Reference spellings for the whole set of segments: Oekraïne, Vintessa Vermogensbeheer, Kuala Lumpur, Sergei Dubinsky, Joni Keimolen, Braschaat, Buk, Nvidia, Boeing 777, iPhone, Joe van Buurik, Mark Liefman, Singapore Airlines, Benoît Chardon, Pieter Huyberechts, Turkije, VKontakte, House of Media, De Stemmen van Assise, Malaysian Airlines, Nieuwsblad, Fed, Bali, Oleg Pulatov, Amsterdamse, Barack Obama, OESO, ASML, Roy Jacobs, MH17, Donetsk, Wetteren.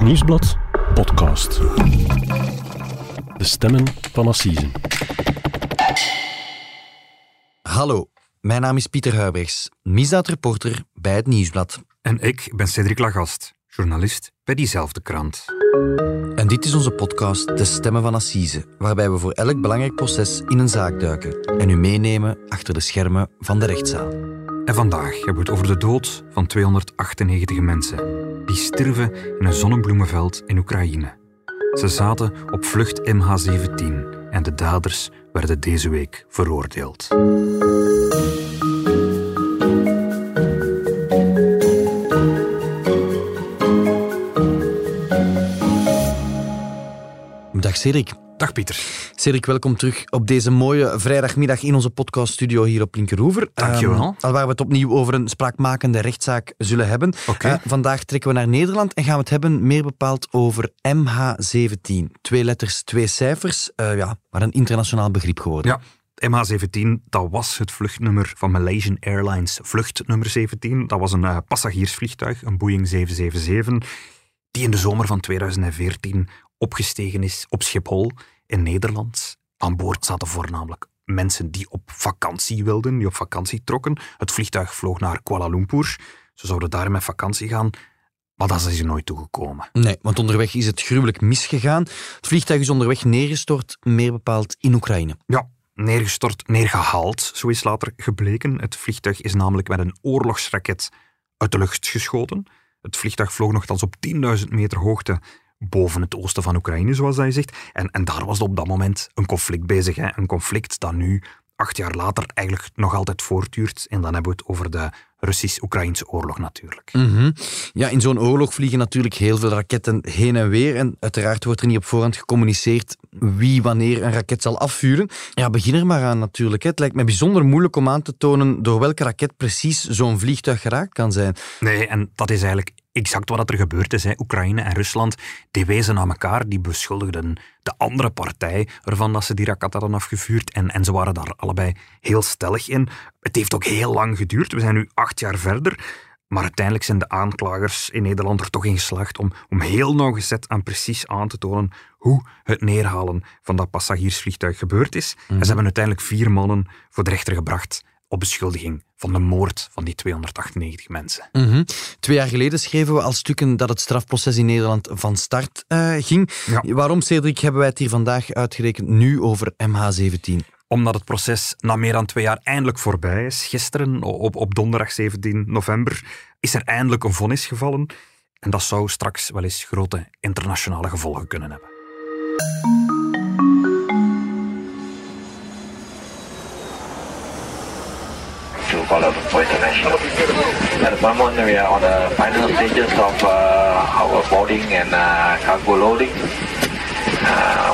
Het Nieuwsblad podcast. De Stemmen van Assise. Hallo, mijn naam is Pieter Huyberechts, misdaadreporter bij Het Nieuwsblad. En ik ben Cedric Lagast, journalist bij diezelfde krant. En dit is onze podcast De Stemmen van Assise, waarbij we voor elk belangrijk proces in een zaak duiken en u meenemen achter de schermen van de rechtszaal. En vandaag hebben we het over de dood van 298 mensen die stierven in een zonnebloemenveld in Oekraïne. Ze zaten op vlucht MH17 en de daders werden deze week veroordeeld. Dag Cedric. Dag Pieter. Cedric, welkom terug op deze mooie vrijdagmiddag in onze podcaststudio hier op Linkeroever. Dankjewel. Alwaar we het opnieuw over een spraakmakende rechtszaak zullen hebben. Okay. Vandaag trekken we naar Nederland en gaan we het hebben meer bepaald over MH17. 2 letters, 2 cijfers. Maar een internationaal begrip geworden. Ja. MH17, dat was het vluchtnummer van Malaysian Airlines, vluchtnummer 17. Dat was een passagiersvliegtuig, een Boeing 777, die in de zomer van 2014 opgestegen is op Schiphol in Nederland. Aan boord zaten voornamelijk mensen die op vakantie wilden, die op vakantie trokken. Het vliegtuig vloog naar Kuala Lumpur. Ze zouden daar met vakantie gaan, maar dat is er nooit toegekomen. Nee, want onderweg is het gruwelijk misgegaan. Het vliegtuig is onderweg neergestort, meer bepaald in Oekraïne. Ja, neergestort, neergehaald, zo is later gebleken. Het vliegtuig is namelijk met een oorlogsraket uit de lucht geschoten. Het vliegtuig vloog nogthans op 10.000 meter hoogte boven het oosten van Oekraïne, zoals hij zegt. En daar was op dat moment een conflict bezig. Hè? Een conflict dat nu, 8 jaar later, eigenlijk nog altijd voortduurt. En dan hebben we het over de Russisch-Oekraïnse oorlog natuurlijk. Mm-hmm. Ja, in zo'n oorlog vliegen natuurlijk heel veel raketten heen en weer. En uiteraard wordt er niet op voorhand gecommuniceerd wie wanneer een raket zal afvuren. Ja, begin er maar aan natuurlijk. Het lijkt mij bijzonder moeilijk om aan te tonen door welke raket precies zo'n vliegtuig geraakt kan zijn. Nee, en dat is eigenlijk exact wat er gebeurd is. Hè. Oekraïne en Rusland, die wezen naar elkaar, die beschuldigden de andere partij ervan dat ze die raket hadden afgevuurd. En ze waren daar allebei heel stellig in. Het heeft ook heel lang geduurd. We zijn nu 8 jaar verder. Maar uiteindelijk zijn de aanklagers in Nederland er toch in geslaagd om heel nauwgezet en precies aan te tonen hoe het neerhalen van dat passagiersvliegtuig gebeurd is. Mm. En ze hebben uiteindelijk 4 mannen voor de rechter gebracht op beschuldiging van de moord van die 298 mensen. Mm-hmm. 2 jaar geleden schreven we als stukken dat het strafproces in Nederland van start ging. Ja. Waarom, Cedric, hebben wij het hier vandaag uitgerekend nu over MH17? Omdat het proces na meer dan 2 jaar eindelijk voorbij is. Gisteren, op donderdag 17 november, is er eindelijk een vonnis gevallen. En dat zou straks wel eens grote internationale gevolgen kunnen hebben. At the moment, we are on the final stages of our boarding and cargo loading.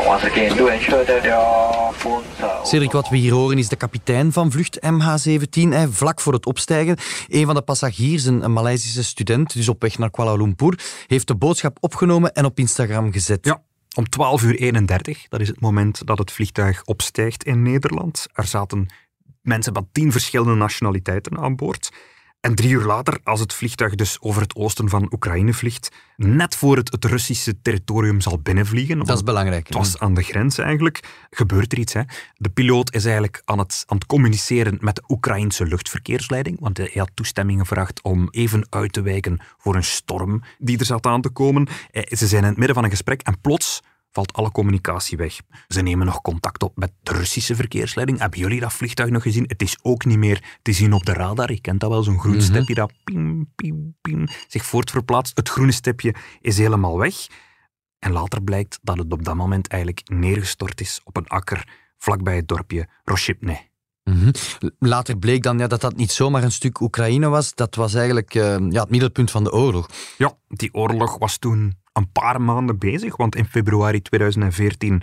Once again, do ensure that your phones are... Cedric, wat we hier horen is de kapitein van vlucht MH17, vlak voor het opstijgen. Een van de passagiers, een Maleisische student, dus op weg naar Kuala Lumpur, heeft de boodschap opgenomen en op Instagram gezet. Ja. Om 12:31, dat is het moment dat het vliegtuig opstijgt in Nederland. Er zaten mensen van 10 verschillende nationaliteiten aan boord. En 3 uur later, als het vliegtuig dus over het oosten van Oekraïne vliegt, net voor het Russische territorium zal binnenvliegen. Dat is belangrijk. Het was aan de grens eigenlijk. Gebeurt er iets, hè? De piloot is eigenlijk aan het communiceren met de Oekraïnse luchtverkeersleiding, want hij had toestemming gevraagd om even uit te wijken voor een storm die er zat aan te komen. Ze zijn in het midden van een gesprek en plots valt alle communicatie weg. Ze nemen nog contact op met de Russische verkeersleiding. Hebben jullie dat vliegtuig nog gezien? Het is ook niet meer te zien op de radar. Je kent dat wel, zo'n groen stepje dat pim, pim, pim zich voortverplaatst. Het groene stepje is helemaal weg. En later blijkt dat het op dat moment eigenlijk neergestort is op een akker vlakbij het dorpje Roshchynne. Mm-hmm. Later bleek dan dat niet zomaar een stuk Oekraïne was. Dat was eigenlijk het middelpunt van de oorlog. Ja, die oorlog was toen een paar maanden bezig, want in februari 2014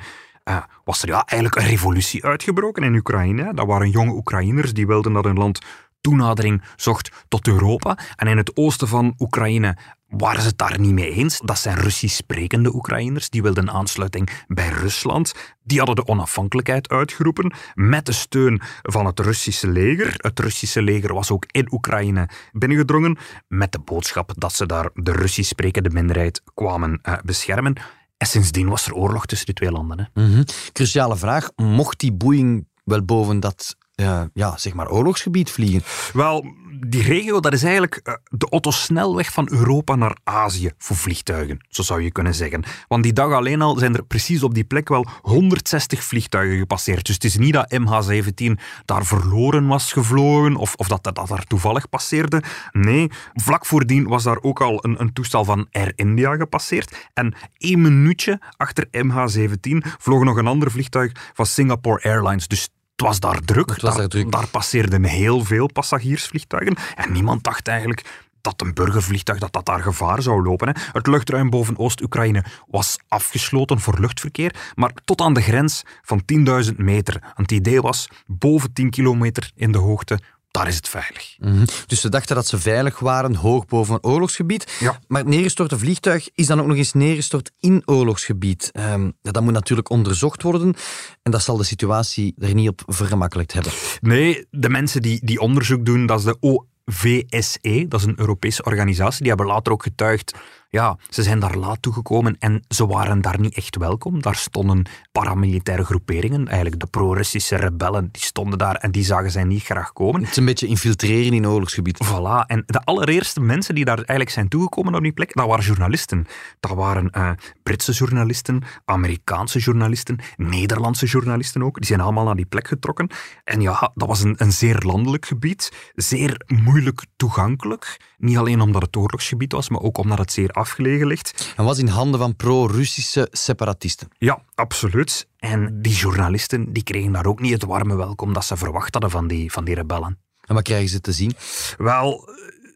was er eigenlijk een revolutie uitgebroken in Oekraïne. Dat waren jonge Oekraïners die wilden dat hun land toenadering zocht tot Europa. En in het oosten van Oekraïne waren ze het daar niet mee eens. Dat zijn Russisch sprekende Oekraïners. Die wilden aansluiting bij Rusland. Die hadden de onafhankelijkheid uitgeroepen met de steun van het Russische leger. Het Russische leger was ook in Oekraïne binnengedrongen met de boodschap dat ze daar de Russisch sprekende minderheid kwamen beschermen. En sindsdien was er oorlog tussen de twee landen. Hè. Mm-hmm. Cruciale vraag. Mocht die Boeing wel boven dat zeg maar oorlogsgebied vliegen? Wel, die regio, dat is eigenlijk de autosnelweg van Europa naar Azië voor vliegtuigen, zo zou je kunnen zeggen. Want die dag alleen al zijn er precies op die plek wel 160 vliegtuigen gepasseerd. Dus het is niet dat MH17 daar verloren was gevlogen of dat daar toevallig passeerde. Nee, vlak voordien was daar ook al een toestel van Air India gepasseerd. En 1 minuutje achter MH17 vloog nog een ander vliegtuig van Singapore Airlines. Dus het was daar druk. Daar passeerden heel veel passagiersvliegtuigen. En niemand dacht eigenlijk dat een burgervliegtuig dat daar gevaar zou lopen. Hè. Het luchtruim boven Oost-Oekraïne was afgesloten voor luchtverkeer, maar tot aan de grens van 10.000 meter. En het idee was, boven 10 kilometer in de hoogte, daar is het veilig. Mm-hmm. Dus ze dachten dat ze veilig waren, hoog boven een oorlogsgebied. Ja. Maar het neergestorte vliegtuig is dan ook nog eens neergestort in oorlogsgebied. Dat moet natuurlijk onderzocht worden. En dat zal de situatie er niet op vergemakkelijkt hebben. Nee, de mensen die onderzoek doen, dat is de OVSE, dat is een Europese organisatie. Die hebben later ook getuigd, ja, ze zijn daar laat toegekomen en ze waren daar niet echt welkom. Daar stonden paramilitaire groeperingen, eigenlijk de pro-Russische rebellen, die stonden daar en die zagen zij niet graag komen. Het is een beetje infiltreren in oorlogsgebied. Voilà, en de allereerste mensen die daar eigenlijk zijn toegekomen op die plek, dat waren journalisten. Dat waren Britse journalisten, Amerikaanse journalisten, Nederlandse journalisten ook. Die zijn allemaal naar die plek getrokken. En ja, dat was een zeer landelijk gebied, zeer moeilijk toegankelijk. Niet alleen omdat het oorlogsgebied was, maar ook omdat het zeer afgelegen ligt. En was in handen van pro-Russische separatisten. Ja, absoluut. En die journalisten die kregen daar ook niet het warme welkom dat ze verwacht hadden van die rebellen. En wat krijgen ze te zien? Wel,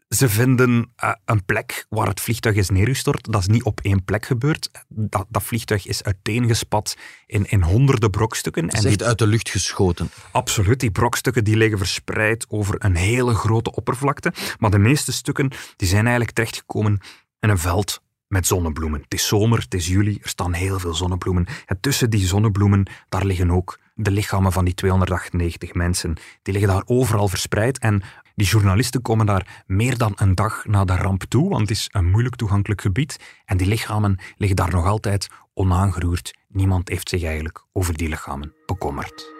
ze vinden een plek waar het vliegtuig is neergestort. Dat is niet op één plek gebeurd. Dat vliegtuig is uiteengespat in honderden brokstukken. Het is echt uit de lucht geschoten. Absoluut. Die brokstukken die liggen verspreid over een hele grote oppervlakte. Maar de meeste stukken die zijn eigenlijk terechtgekomen en een veld met zonnebloemen. Het is zomer, het is juli, er staan heel veel zonnebloemen. En tussen die zonnebloemen, daar liggen ook de lichamen van die 298 mensen. Die liggen daar overal verspreid en die journalisten komen daar meer dan een dag na de ramp toe, want het is een moeilijk toegankelijk gebied. En die lichamen liggen daar nog altijd onaangeroerd. Niemand heeft zich eigenlijk over die lichamen bekommerd.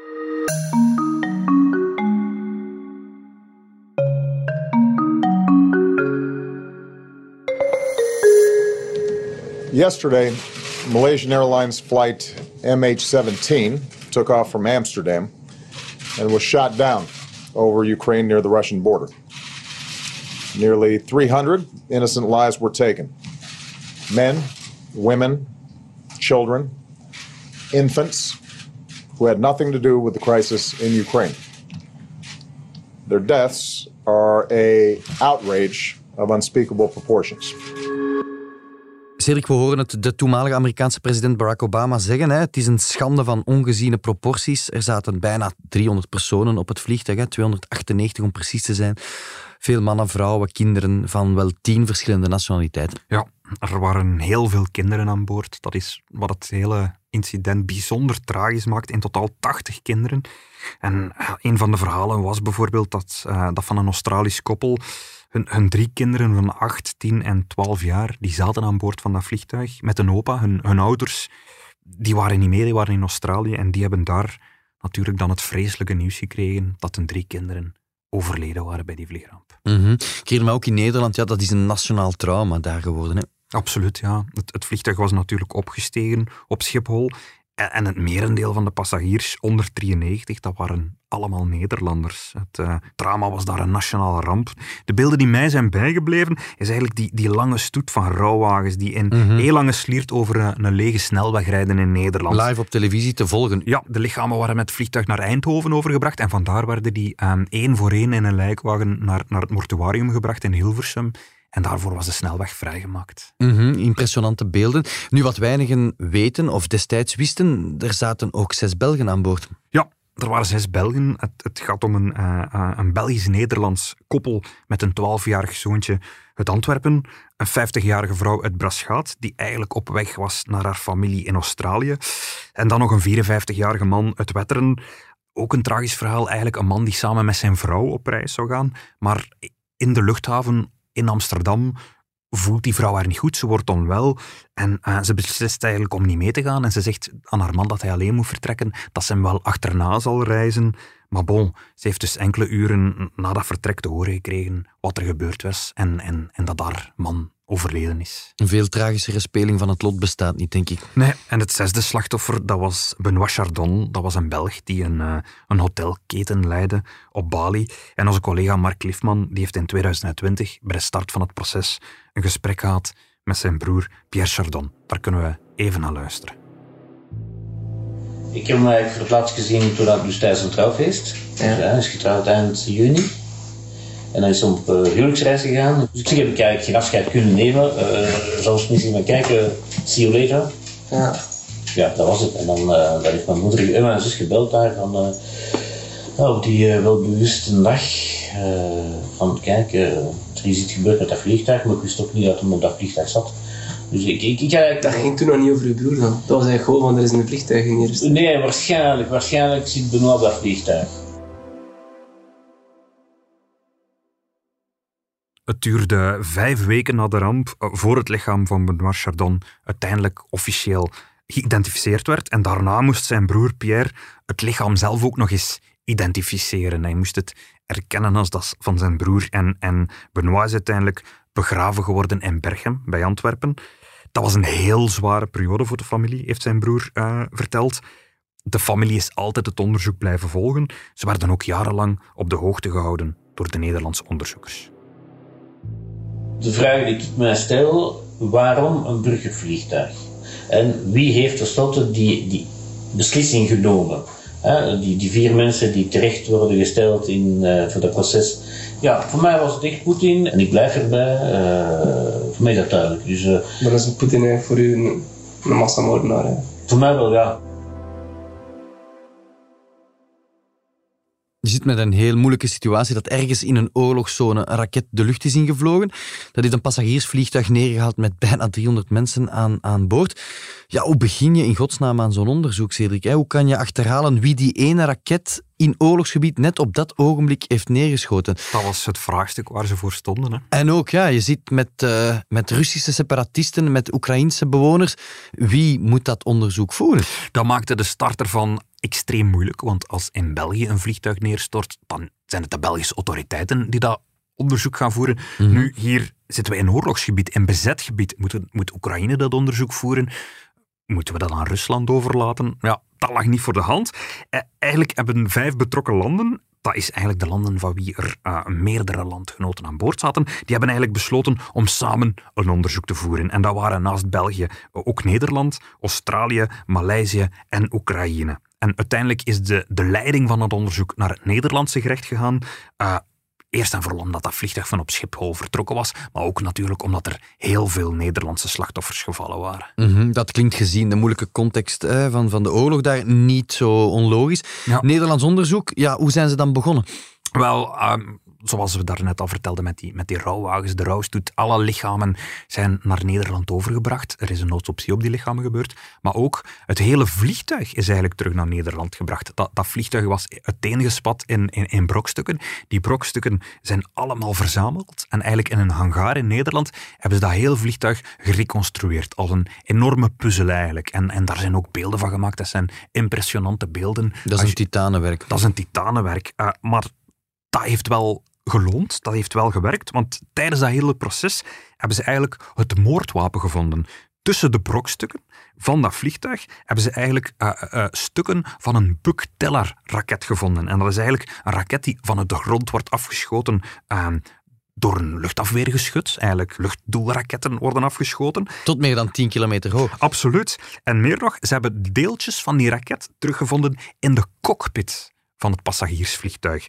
Yesterday, Malaysian Airlines flight MH17 took off from Amsterdam and was shot down over Ukraine near the Russian border. Nearly 300 innocent lives were taken. Men, women, children, infants who had nothing to do with the crisis in Ukraine. Their deaths are an outrage of unspeakable proportions. Cedric, we horen het de toenmalige Amerikaanse president Barack Obama zeggen. Het is een schande van ongeziene proporties. Er zaten bijna 300 personen op het vliegtuig, 298 om precies te zijn. Veel mannen, vrouwen, kinderen van wel 10 verschillende nationaliteiten. Ja, er waren heel veel kinderen aan boord. Dat is wat het hele incident bijzonder tragisch maakt. In totaal 80 kinderen. En een van de verhalen was bijvoorbeeld dat van een Australisch koppel. Hun 3 kinderen van 8, 10 en 12 jaar, die zaten aan boord van dat vliegtuig met een opa. Hun ouders, die waren niet mee, die waren in Australië. En die hebben daar natuurlijk dan het vreselijke nieuws gekregen dat hun 3 kinderen overleden waren bij die vliegramp. Mm-hmm. Keer maar ook in Nederland, ja, dat is een nationaal trauma daar geworden. Hè? Absoluut, ja. Het vliegtuig was natuurlijk opgestegen op Schiphol. En het merendeel van de passagiers, onder 93, dat waren allemaal Nederlanders. Het drama was daar een nationale ramp. De beelden die mij zijn bijgebleven, is eigenlijk die lange stoet van rouwwagens die in heel lange sliert over een lege snelweg rijden in Nederland. Live op televisie te volgen. Ja, de lichamen waren met het vliegtuig naar Eindhoven overgebracht en vandaar werden die één voor één in een lijkwagen naar het mortuarium gebracht in Hilversum. En daarvoor was de snelweg vrijgemaakt. Mm-hmm, impressionante beelden. Nu, wat weinigen weten of destijds wisten, er zaten ook 6 Belgen aan boord. Ja, Er waren 6 Belgen. Het gaat om een Belgisch-Nederlands koppel met een 12-jarig zoontje uit Antwerpen. Een 50-jarige vrouw uit Braschaat, die eigenlijk op weg was naar haar familie in Australië. En dan nog een 54-jarige man uit Wetteren. Ook een tragisch verhaal. Eigenlijk een man die samen met zijn vrouw op reis zou gaan. Maar in de luchthaven in Amsterdam voelt die vrouw haar niet goed. Ze wordt onwel en ze beslist eigenlijk om niet mee te gaan. En ze zegt aan haar man dat hij alleen moet vertrekken, dat ze hem wel achterna zal reizen. Maar bon, ze heeft dus enkele uren na dat vertrek te horen gekregen wat er gebeurd was en dat haar man overleden is. Een veel tragischere speling van het lot bestaat niet, denk ik. Nee, en het 6e slachtoffer, dat was Benoît Chardon. Dat was een Belg die een hotelketen leidde op Bali. En onze collega Mark Liefman, die heeft in 2020, bij de start van het proces, een gesprek gehad met zijn broer Pierre Chardon. Daar kunnen we even naar luisteren. Ik heb hem eigenlijk voor het laatst gezien toen hij dus tijdens een trouwfeest. Ja. Ja, hij is getrouwd eind juni. En hij is op huwelijksreis gegaan. Dus ik heb eigenlijk geen afscheid kunnen nemen. Zoals misschien maar kijken, see you later. Ja. Ja, dat was het. En dan heeft mijn moeder en mijn zus gebeld daar van... op die welbewuste dag. Van kijk, er is iets gebeurd met dat vliegtuig. Maar ik wist ook niet dat hij op dat vliegtuig zat. Dus ik eigenlijk... Dat ging toen nog niet over uw broer dan? Dat was eigenlijk gewoon van er is een vliegtuig in hier. Nee, waarschijnlijk. Waarschijnlijk zit Benoît op dat vliegtuig. Het duurde 5 weken na de ramp voor het lichaam van Benoît Chardon uiteindelijk officieel geïdentificeerd werd. En daarna moest zijn broer Pierre het lichaam zelf ook nog eens identificeren. Hij moest het erkennen als dat van zijn broer. En Benoît is uiteindelijk begraven geworden in Bergen, bij Antwerpen. Dat was een heel zware periode voor de familie, heeft zijn broer verteld. De familie is altijd het onderzoek blijven volgen. Ze werden ook jarenlang op de hoogte gehouden door de Nederlandse onderzoekers. De vraag die ik mij stel, waarom een burgervliegtuig? En wie heeft tenslotte die beslissing genomen? Die 4 mensen die terecht worden gesteld voor dat proces. Ja, voor mij was het echt Poetin en ik blijf erbij. Voor mij is dat duidelijk. Dus, maar dat is Poetin voor u een massamoordenaar? Hè? Voor mij wel, ja. Je zit met een heel moeilijke situatie dat ergens in een oorlogszone een raket de lucht is ingevlogen. Dat heeft een passagiersvliegtuig neergehaald met bijna 300 mensen aan boord. Ja, hoe begin je in godsnaam aan zo'n onderzoek, Cedric? Hoe kan je achterhalen wie die ene raket in oorlogsgebied net op dat ogenblik heeft neergeschoten? Dat was het vraagstuk waar ze voor stonden. Hè? En ook, ja, je zit met Russische separatisten, met Oekraïense bewoners. Wie moet dat onderzoek voeren? Dat maakte de start ervan extreem moeilijk, want als in België een vliegtuig neerstort, dan zijn het de Belgische autoriteiten die dat onderzoek gaan voeren. Mm-hmm. Nu, hier zitten we in oorlogsgebied, in bezet gebied. Moet Oekraïne dat onderzoek voeren? Moeten we dat aan Rusland overlaten? Ja, dat lag niet voor de hand. Eigenlijk hebben 5 betrokken landen, dat is eigenlijk de landen van wie er meerdere landgenoten aan boord zaten, die hebben eigenlijk besloten om samen een onderzoek te voeren. En dat waren naast België ook Nederland, Australië, Maleisië en Oekraïne. En uiteindelijk is de leiding van het onderzoek naar het Nederlandse gerecht gegaan. Eerst en vooral omdat dat vliegtuig van op Schiphol vertrokken was, maar ook natuurlijk omdat er heel veel Nederlandse slachtoffers gevallen waren. Mm-hmm, dat klinkt gezien de moeilijke context van de oorlog daar niet zo onlogisch. Ja. Nederlands onderzoek, ja, hoe zijn ze dan begonnen? Wel, zoals we daarnet al vertelden met die rouwwagens, de rouwstoet, alle lichamen zijn naar Nederland overgebracht. Er is een autopsie op die lichamen gebeurd. Maar ook het hele vliegtuig is eigenlijk terug naar Nederland gebracht. Dat vliegtuig was uiteengespat in brokstukken. Die brokstukken zijn allemaal verzameld. En eigenlijk in een hangar in Nederland hebben ze dat hele vliegtuig gereconstrueerd. Als een enorme puzzel eigenlijk. En daar zijn ook beelden van gemaakt. Dat zijn impressionante beelden. Dat is een titanenwerk. Dat is een titanenwerk. Maar dat heeft wel geloond, dat heeft wel gewerkt, want tijdens dat hele proces hebben ze eigenlijk het moordwapen gevonden. Tussen de brokstukken van dat vliegtuig hebben ze eigenlijk stukken van een Buk-tellarraket gevonden. En dat is eigenlijk een raket die vanuit de grond wordt afgeschoten door een luchtafweergeschut. Eigenlijk luchtdoelraketten worden afgeschoten. Tot meer dan 10 kilometer hoog. Absoluut. En meer nog, ze hebben deeltjes van die raket teruggevonden in de cockpit van het passagiersvliegtuig.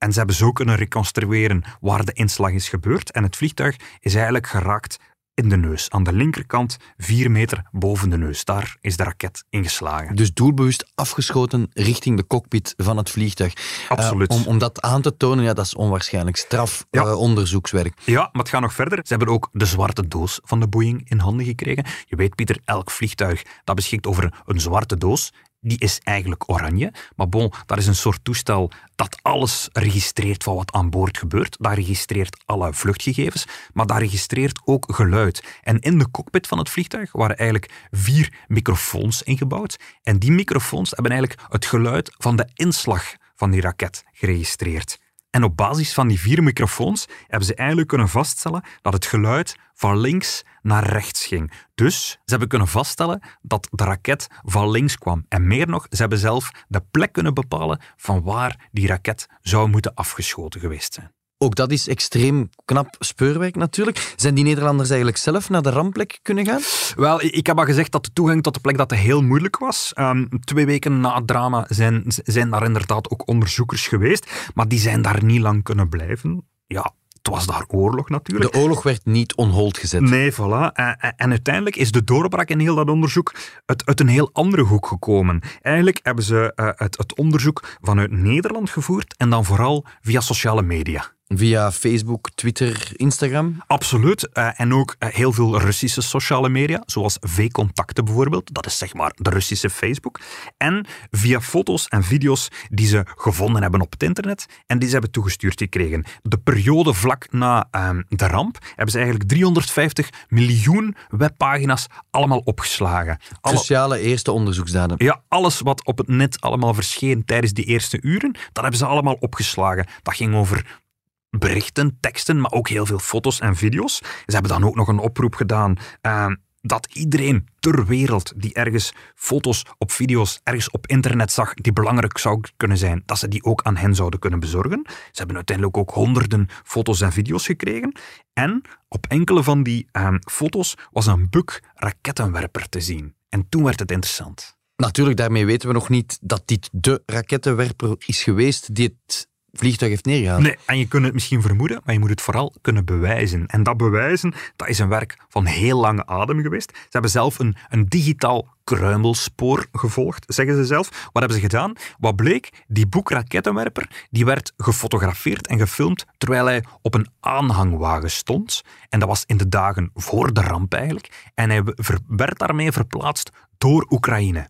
En ze hebben zo kunnen reconstrueren waar de inslag is gebeurd. En het vliegtuig is eigenlijk geraakt in de neus. Aan de linkerkant, 4 meter boven de neus. Daar is de raket ingeslagen. Dus doelbewust afgeschoten richting de cockpit van het vliegtuig. Absoluut. Om dat aan te tonen, ja, dat is onwaarschijnlijk strafonderzoekswerk. Ja, maar het gaat nog verder. Ze hebben ook de zwarte doos van de Boeing in handen gekregen. Je weet, Pieter, elk vliegtuig dat beschikt over een zwarte doos. Die is eigenlijk oranje. Maar bon, dat is een soort toestel dat alles registreert van wat aan boord gebeurt. Dat registreert alle vluchtgegevens, maar dat registreert ook geluid. En in de cockpit van het vliegtuig waren eigenlijk 4 microfoons ingebouwd. En die microfoons hebben eigenlijk het geluid van de inslag van die raket geregistreerd. En op basis van die 4 microfoons hebben ze eigenlijk kunnen vaststellen dat het geluid van links naar rechts ging. Dus ze hebben kunnen vaststellen dat de raket van links kwam. En meer nog, ze hebben zelf de plek kunnen bepalen van waar die raket zou moeten afgeschoten geweest zijn. Ook dat is extreem knap speurwerk natuurlijk. Zijn die Nederlanders eigenlijk zelf naar de rampplek kunnen gaan? Wel, ik heb al gezegd dat de toegang tot de plek dat heel moeilijk was. 2 weken na het drama zijn daar inderdaad ook onderzoekers geweest, maar die zijn daar niet lang kunnen blijven. Ja, het was daar oorlog natuurlijk. De oorlog werd niet on hold gezet. Nee, voilà. En uiteindelijk is de doorbraak in heel dat onderzoek uit een heel andere hoek gekomen. Eigenlijk hebben ze het onderzoek vanuit Nederland gevoerd en dan vooral via sociale media. Via Facebook, Twitter, Instagram? Absoluut. En ook heel veel Russische sociale media, zoals VKontakte bijvoorbeeld. Dat is zeg maar de Russische Facebook. En via foto's en video's die ze gevonden hebben op het internet en die ze hebben toegestuurd gekregen. De periode vlak na de ramp hebben ze eigenlijk 350 miljoen webpagina's allemaal opgeslagen. Sociale eerste onderzoeksdaden. Ja, alles wat op het net allemaal verscheen tijdens die eerste uren, dat hebben ze allemaal opgeslagen. Dat ging over berichten, teksten, maar ook heel veel foto's en video's. Ze hebben dan ook nog een oproep gedaan dat iedereen ter wereld die ergens foto's of video's ergens op internet zag die belangrijk zou kunnen zijn, dat ze die ook aan hen zouden kunnen bezorgen. Ze hebben uiteindelijk ook honderden foto's en video's gekregen. En op enkele van die foto's was een Buk rakettenwerper te zien. En toen werd het interessant. Natuurlijk, daarmee weten we nog niet dat dit de rakettenwerper is geweest die het vliegtuig heeft neergehaald. Nee, en je kunt het misschien vermoeden, maar je moet het vooral kunnen bewijzen. En dat bewijzen, dat is een werk van heel lange adem geweest. Ze hebben zelf een digitaal kruimelspoor gevolgd, zeggen ze zelf. Wat hebben ze gedaan? Wat bleek? Die Buk rakettenwerper, die werd gefotografeerd en gefilmd terwijl hij op een aanhangwagen stond. En dat was in de dagen voor de ramp eigenlijk. En hij werd daarmee verplaatst door Oekraïne.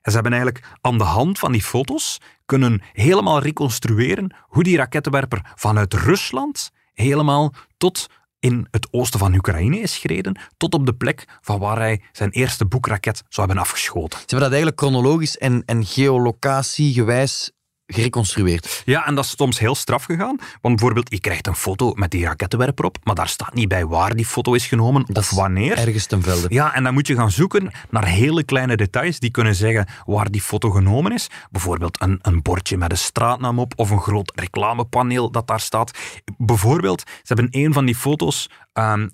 En ze hebben eigenlijk aan de hand van die foto's kunnen helemaal reconstrueren hoe die rakettenwerper vanuit Rusland helemaal tot in het oosten van Oekraïne is gereden, tot op de plek van waar hij zijn eerste boekraket zou hebben afgeschoten. Ze hebben dat eigenlijk chronologisch en geolocatiegewijs gereconstrueerd. Ja, en dat is soms heel straf gegaan. Want bijvoorbeeld, je krijgt een foto met die rakettenwerper op, maar daar staat niet bij waar die foto is genomen of wanneer. Ergens ten velde. Ja, en dan moet je gaan zoeken naar hele kleine details die kunnen zeggen waar die foto genomen is. Bijvoorbeeld een bordje met een straatnaam op of een groot reclamepaneel dat daar staat. Bijvoorbeeld, ze hebben een van die foto's, daar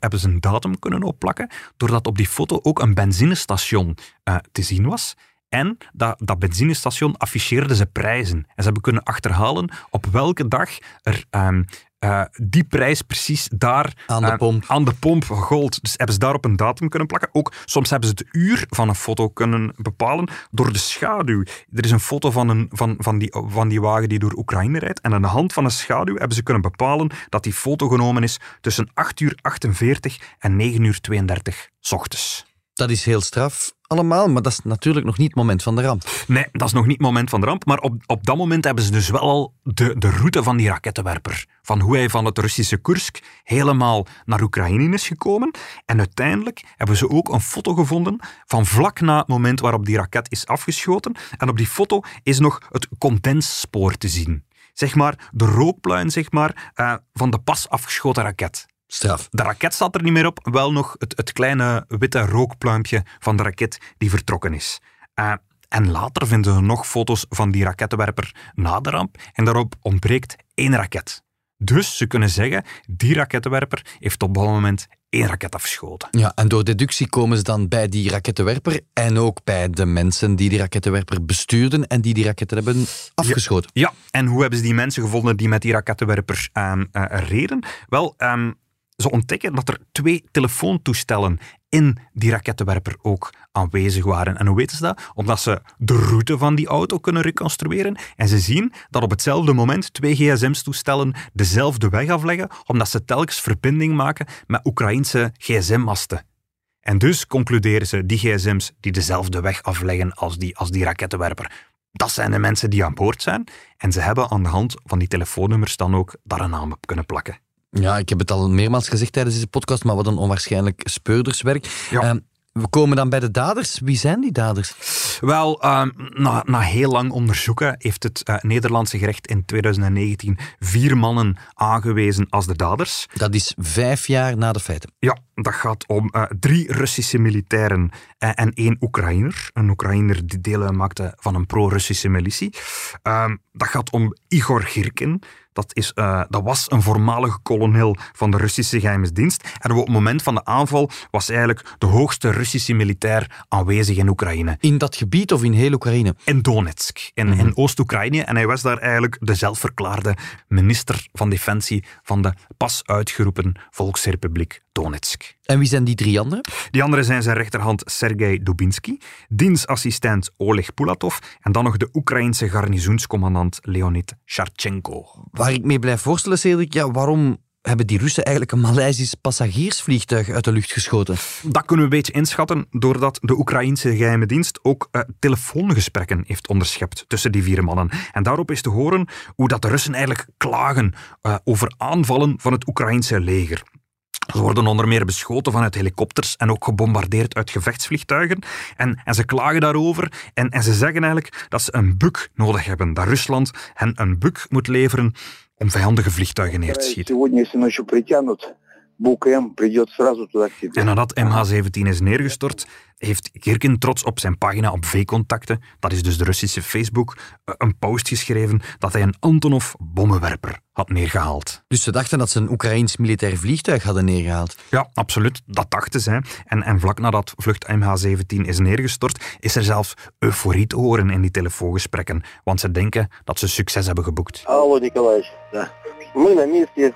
hebben ze een datum kunnen opplakken, doordat op die foto ook een benzinestation te zien was. En dat benzinestation afficheerden ze prijzen. En ze hebben kunnen achterhalen op welke dag er die prijs precies daar aan de pomp gold. Dus hebben ze daarop een datum kunnen plakken. Ook soms hebben ze het uur van een foto kunnen bepalen door de schaduw. Er is een foto van die wagen die door Oekraïne rijdt. En aan de hand van een schaduw hebben ze kunnen bepalen dat die foto genomen is tussen 8:48 en 9:32 ochtends. Dat is heel straf allemaal, maar dat is natuurlijk nog niet het moment van de ramp. Nee, dat is nog niet het moment van de ramp, maar op dat moment hebben ze dus wel al de route van die rakettenwerper. Van hoe hij van het Russische Kursk helemaal naar Oekraïne is gekomen. En uiteindelijk hebben ze ook een foto gevonden van vlak na het moment waarop die raket is afgeschoten. En op die foto is nog het condensspoor te zien. Zeg maar, de rookpluim van de pas afgeschoten raket. Straf. De raket staat er niet meer op, wel nog het kleine witte rookpluimpje van de raket die vertrokken is. En later vinden ze nog foto's van die rakettenwerper na de ramp en daarop ontbreekt 1 raket. Dus ze kunnen zeggen, die rakettenwerper heeft op dat moment 1 raket afgeschoten. Ja, en door deductie komen ze dan bij die rakettenwerper en ook bij de mensen die die rakettenwerper bestuurden en die die raketten hebben afgeschoten. Ja, en hoe hebben ze die mensen gevonden die met die rakettenwerper reden? Wel, Ze ontdekken dat er 2 telefoontoestellen in die rakettenwerper ook aanwezig waren. En hoe weten ze dat? Omdat ze de route van die auto kunnen reconstrueren. En ze zien dat op hetzelfde moment 2 gsm-toestellen dezelfde weg afleggen, omdat ze telkens verbinding maken met Oekraïense gsm-masten. En dus concluderen ze, die gsm's die dezelfde weg afleggen als die rakettenwerper, dat zijn de mensen die aan boord zijn. En ze hebben aan de hand van die telefoonnummers dan ook daar een naam op kunnen plakken. Ja, ik heb het al meermaals gezegd tijdens deze podcast, maar wat een onwaarschijnlijk speurderswerk. Ja. We komen dan bij de daders. Wie zijn die daders? Wel, na heel lang onderzoeken heeft het Nederlandse gerecht in 2019 4 mannen aangewezen als de daders. Dat is 5 jaar na de feiten. Ja, dat gaat om 3 Russische militairen en 1 Oekraïner. Een Oekraïner die deel uitmaakte van een pro-Russische militie. Dat gaat om Igor Girkin. Dat was een voormalige kolonel van de Russische geheime dienst. En op het moment van de aanval was eigenlijk de hoogste Russische militair aanwezig in Oekraïne. In dat gebied of in heel Oekraïne? In Donetsk, in Oost-Oekraïne. En hij was daar eigenlijk de zelfverklaarde minister van Defensie van de pas uitgeroepen Volksrepubliek Donetsk. En wie zijn die 3 anderen? Die anderen zijn zijn rechterhand Sergei Dubinsky, dienstassistent Oleg Pulatov en dan nog de Oekraïense garnizoenscommandant Leonid Sharchenko. Waar ik mee blijf voorstellen, Cedric, ja, waarom hebben die Russen eigenlijk een Maleisisch passagiersvliegtuig uit de lucht geschoten? Dat kunnen we een beetje inschatten doordat de Oekraïense geheime dienst ook telefoongesprekken heeft onderschept tussen die 4 mannen. En daarop is te horen hoe dat de Russen eigenlijk klagen over aanvallen van het Oekraïense leger. Ze worden onder meer beschoten vanuit helikopters en ook gebombardeerd uit gevechtsvliegtuigen. En ze klagen daarover en ze zeggen eigenlijk dat ze een Buk nodig hebben. Dat Rusland hen een Buk moet leveren om vijandige vliegtuigen neer te schieten. En nadat MH17 is neergestort, heeft Girkin trots op zijn pagina op VKontakte, dat is dus de Russische Facebook, een post geschreven dat hij een Antonov-bommenwerper had neergehaald. Dus ze dachten dat ze een Oekraïns militair vliegtuig hadden neergehaald? Ja, absoluut. Dat dachten ze. En vlak nadat vlucht MH17 is neergestort, is er zelfs euforie te horen in die telefoongesprekken, want ze denken dat ze succes hebben geboekt. Hallo Nikolaj, we zijn op het plaats.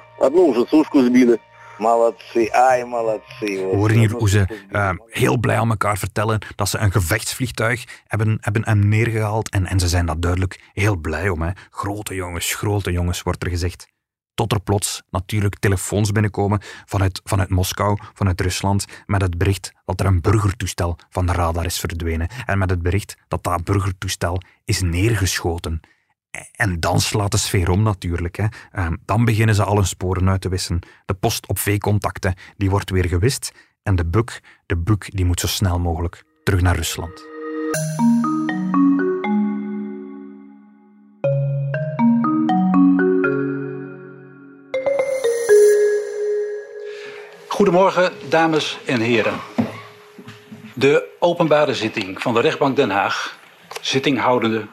We horen hier hoe ze heel blij aan elkaar vertellen dat ze een gevechtsvliegtuig hebben neergehaald. En ze zijn daar duidelijk heel blij om. Hè. Grote jongens, wordt er gezegd. Tot er plots natuurlijk telefoons binnenkomen vanuit Moskou, vanuit Rusland, met het bericht dat er een burgertoestel van de radar is verdwenen. En met het bericht dat dat burgertoestel is neergeschoten. En dan slaat de sfeer om natuurlijk. Hè. Dan beginnen ze al hun sporen uit te wissen. De post op V-contacten, die wordt weer gewist. En de Buk, die moet zo snel mogelijk terug naar Rusland. Goedemorgen, dames en heren. De openbare zitting van de rechtbank Den Haag, zittinghoudende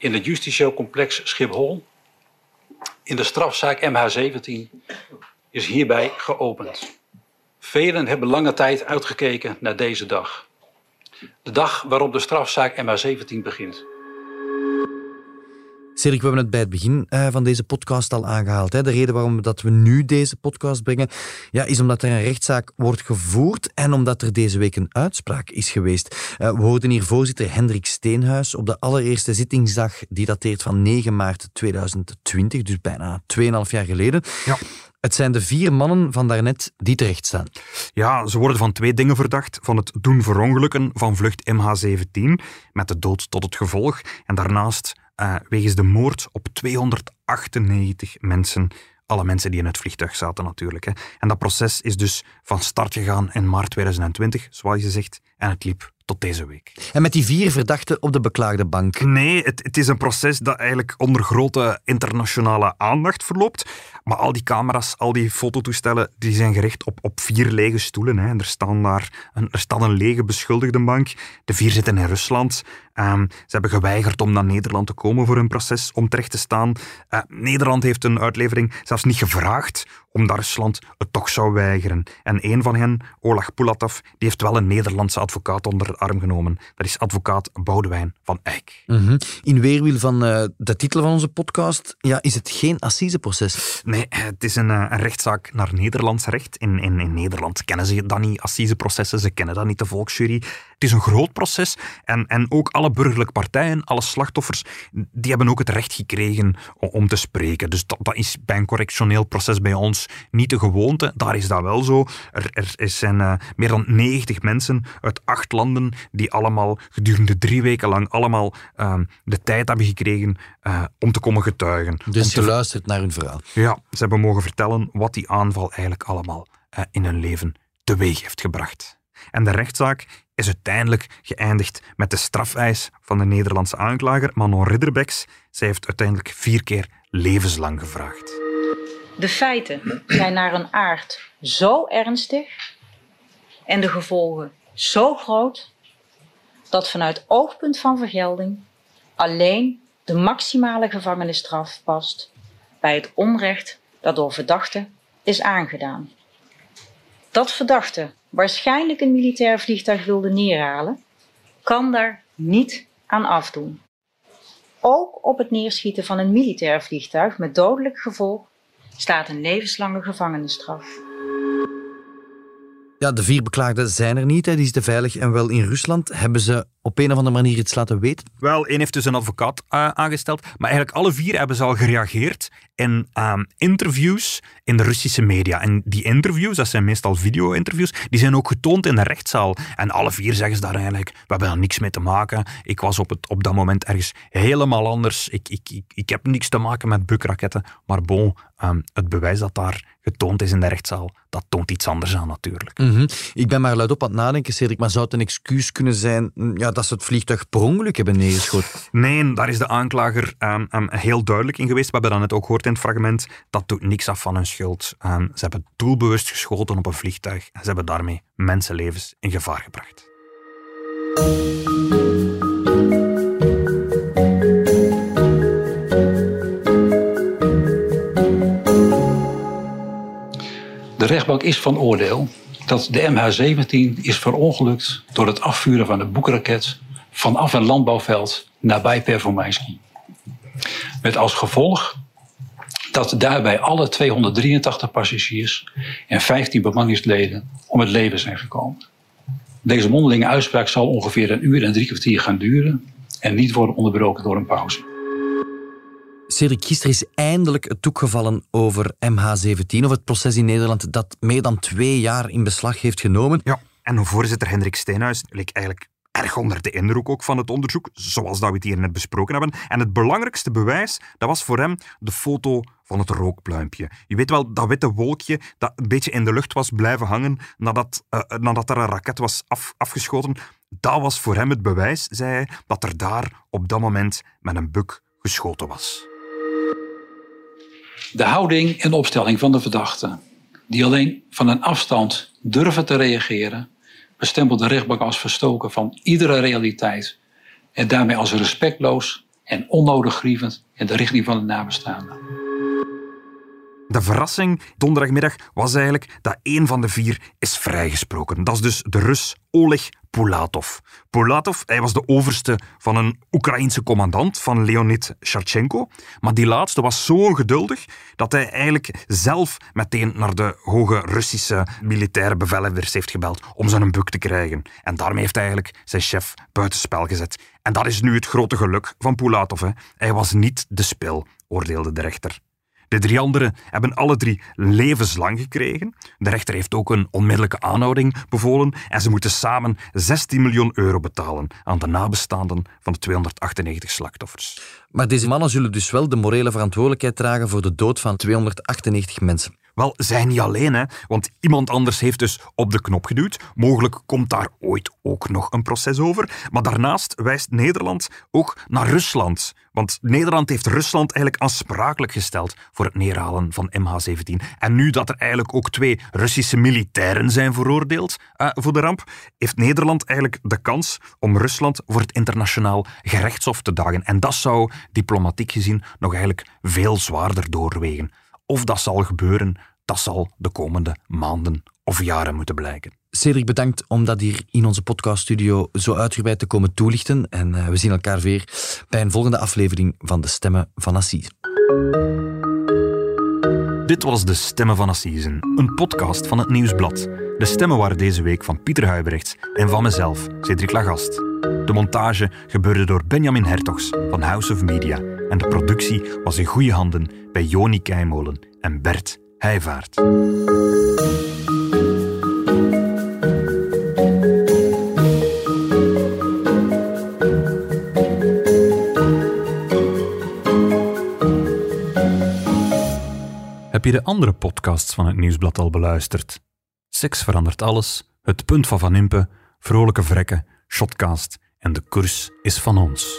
in het Justitieel Complex Schiphol, in de strafzaak MH17, is hierbij geopend. Velen hebben lange tijd uitgekeken naar deze dag. De dag waarop de strafzaak MH17 begint. Cedric, we hebben het bij het begin van deze podcast al aangehaald. Hè? De reden waarom dat we nu deze podcast brengen, ja, is omdat er een rechtszaak wordt gevoerd en omdat er deze week een uitspraak is geweest. We hoorden hier voorzitter Hendrik Steenhuis op de allereerste zittingsdag, die dateert van 9 maart 2020, dus bijna 2,5 jaar geleden. Ja. Het zijn de 4 mannen van daarnet die terecht staan. Ja, ze worden van 2 dingen verdacht. Van het doen verongelukken van vlucht MH17, met de dood tot het gevolg. En daarnaast wegens de moord op 298 mensen. Alle mensen die in het vliegtuig zaten natuurlijk. Hè. En dat proces is dus van start gegaan in maart 2020, zoals je zegt. En het liep tot deze week. En met die 4 verdachten op de beklaagde bank? Nee, het is een proces dat eigenlijk onder grote internationale aandacht verloopt. Maar al die camera's, al die fototoestellen, die zijn gericht op 4 lege stoelen. Hè. Er staat een lege beschuldigde bank. De 4 zitten in Rusland. Ze hebben geweigerd om naar Nederland te komen voor hun proces, om terecht te staan. Nederland heeft een uitlevering zelfs niet gevraagd, omdat Rusland het toch zou weigeren. En 1 van hen, Oleg Pulatov, die heeft wel een Nederlandse advocaat onder de arm genomen. Dat is advocaat Boudewijn van Eyck. Mm-hmm. In weerwil van de titel van onze podcast, ja, is het geen assiseproces? Nee, het is een rechtszaak naar Nederlands recht. In Nederland kennen ze dat niet, assiseprocessen. Ze kennen dat niet, de volksjury. Het is een groot proces. En ook alle burgerlijke partijen, alle slachtoffers, die hebben ook het recht gekregen om te spreken. Dus dat is bij een correctioneel proces bij ons niet de gewoonte. Daar is dat wel zo. Er zijn meer dan 90 mensen uit 8 landen die allemaal gedurende 3 weken lang allemaal de tijd hebben gekregen om te komen getuigen. Dus je luistert naar hun verhaal. Ja, ze hebben mogen vertellen wat die aanval eigenlijk allemaal in hun leven teweeg heeft gebracht. En de rechtszaak is uiteindelijk geëindigd met de strafeis van de Nederlandse aanklager Manon Ridderbecks. Zij heeft uiteindelijk 4 keer levenslang gevraagd. De feiten zijn naar een aard zo ernstig en de gevolgen zo groot dat vanuit oogpunt van vergelding alleen de maximale gevangenisstraf past bij het onrecht dat door verdachten is aangedaan. Dat verdachten waarschijnlijk een militair vliegtuig wilde neerhalen, kan daar niet aan afdoen. Ook op het neerschieten van een militair vliegtuig met dodelijk gevolg staat een levenslange gevangenisstraf. Ja, de 4 beklaagden zijn er niet. Hè. Die zitten veilig en wel in Rusland. Hebben ze op een of andere manier iets laten weten? Wel, één heeft dus een advocaat aangesteld. Maar eigenlijk alle 4 hebben ze al gereageerd in interviews in de Russische media. En die interviews, dat zijn meestal video-interviews, die zijn ook getoond in de rechtszaal. En alle 4 zeggen ze daar eigenlijk, we hebben daar niks mee te maken. Ik was op dat moment ergens helemaal anders. Ik heb niks te maken met bukraketten. Maar bon, het bewijs dat daar getoond is in de rechtszaal, dat toont iets anders aan natuurlijk. Mm-hmm. Ik ben maar luidop aan het nadenken, Cedric, maar zou het een excuus kunnen zijn dat ze het vliegtuig per ongeluk hebben neergeschoten? Nee, daar is de aanklager heel duidelijk in geweest. We hebben dat net ook gehoord in het fragment. Dat doet niks af van hun schuld. Ze hebben doelbewust geschoten op een vliegtuig en ze hebben daarmee mensenlevens in gevaar gebracht. De rechtbank is van oordeel dat de MH17 is verongelukt door het afvuren van een boekraket vanaf een landbouwveld nabij Pervomijski. Met als gevolg dat daarbij alle 283 passagiers en 15 bemanningsleden om het leven zijn gekomen. Deze mondelinge uitspraak zal ongeveer 1 uur en 3 kwartier gaan duren en niet worden onderbroken door een pauze. Cedric, gisteren is eindelijk het doek gevallen over MH17, of het proces in Nederland dat meer dan 2 jaar in beslag heeft genomen. Ja, en voorzitter Hendrik Steenhuis leek eigenlijk erg onder de indruk ook van het onderzoek, zoals dat we het hier net besproken hebben. En het belangrijkste bewijs, dat was voor hem de foto van het rookpluimpje. Je weet wel, dat witte wolkje dat een beetje in de lucht was blijven hangen nadat er een raket was afgeschoten. Dat was voor hem het bewijs, zei hij, dat er daar op dat moment met een Buk geschoten was. De houding en opstelling van de verdachten, die alleen van een afstand durven te reageren, bestempelt de rechtbank als verstoken van iedere realiteit en daarmee als respectloos en onnodig grievend in de richting van de nabestaanden. De verrassing donderdagmiddag was eigenlijk dat 1 van de 4 is vrijgesproken. Dat is dus de Rus Oleg Pulatov. Pulatov, hij was de overste van een Oekraïense commandant, van Leonid Sharchenko. Maar die laatste was zo geduldig dat hij eigenlijk zelf meteen naar de hoge Russische militaire bevelhebbers heeft gebeld om zijn Buk te krijgen. En daarmee heeft hij eigenlijk zijn chef buitenspel gezet. En dat is nu het grote geluk van Pulatov. Hè. Hij was niet de spil, oordeelde de rechter. De 3 anderen hebben alle 3 levenslang gekregen. De rechter heeft ook een onmiddellijke aanhouding bevolen en ze moeten samen 16 miljoen euro betalen aan de nabestaanden van de 298 slachtoffers. Maar deze mannen zullen dus wel de morele verantwoordelijkheid dragen voor de dood van 298 mensen. Wel, zij niet alleen, hè? Want iemand anders heeft dus op de knop geduwd. Mogelijk komt daar ooit ook nog een proces over. Maar daarnaast wijst Nederland ook naar Rusland. Want Nederland heeft Rusland eigenlijk aansprakelijk gesteld voor het neerhalen van MH17. En nu dat er eigenlijk ook 2 Russische militairen zijn veroordeeld voor de ramp, heeft Nederland eigenlijk de kans om Rusland voor het internationaal gerechtshof te dagen. En dat zou diplomatiek gezien nog eigenlijk veel zwaarder doorwegen. Of dat zal gebeuren, dat zal de komende maanden of jaren moeten blijken. Cedric, bedankt om dat hier in onze podcaststudio zo uitgebreid te komen toelichten. En we zien elkaar weer bij een volgende aflevering van De Stemmen van Assise. Dit was De Stemmen van Assise, een podcast van het Nieuwsblad. De stemmen waren deze week van Pieter Huyberechts en van mezelf, Cedric Lagast. De montage gebeurde door Benjamin Hertogs van House of Media en de productie was in goede handen bij Joni Keimolen en Bert Heijvaart. Heb je de andere podcasts van het Nieuwsblad al beluisterd? Seks verandert alles, Het punt van Van Impe, Vrolijke vrekken, Shotcast en De koers is van ons.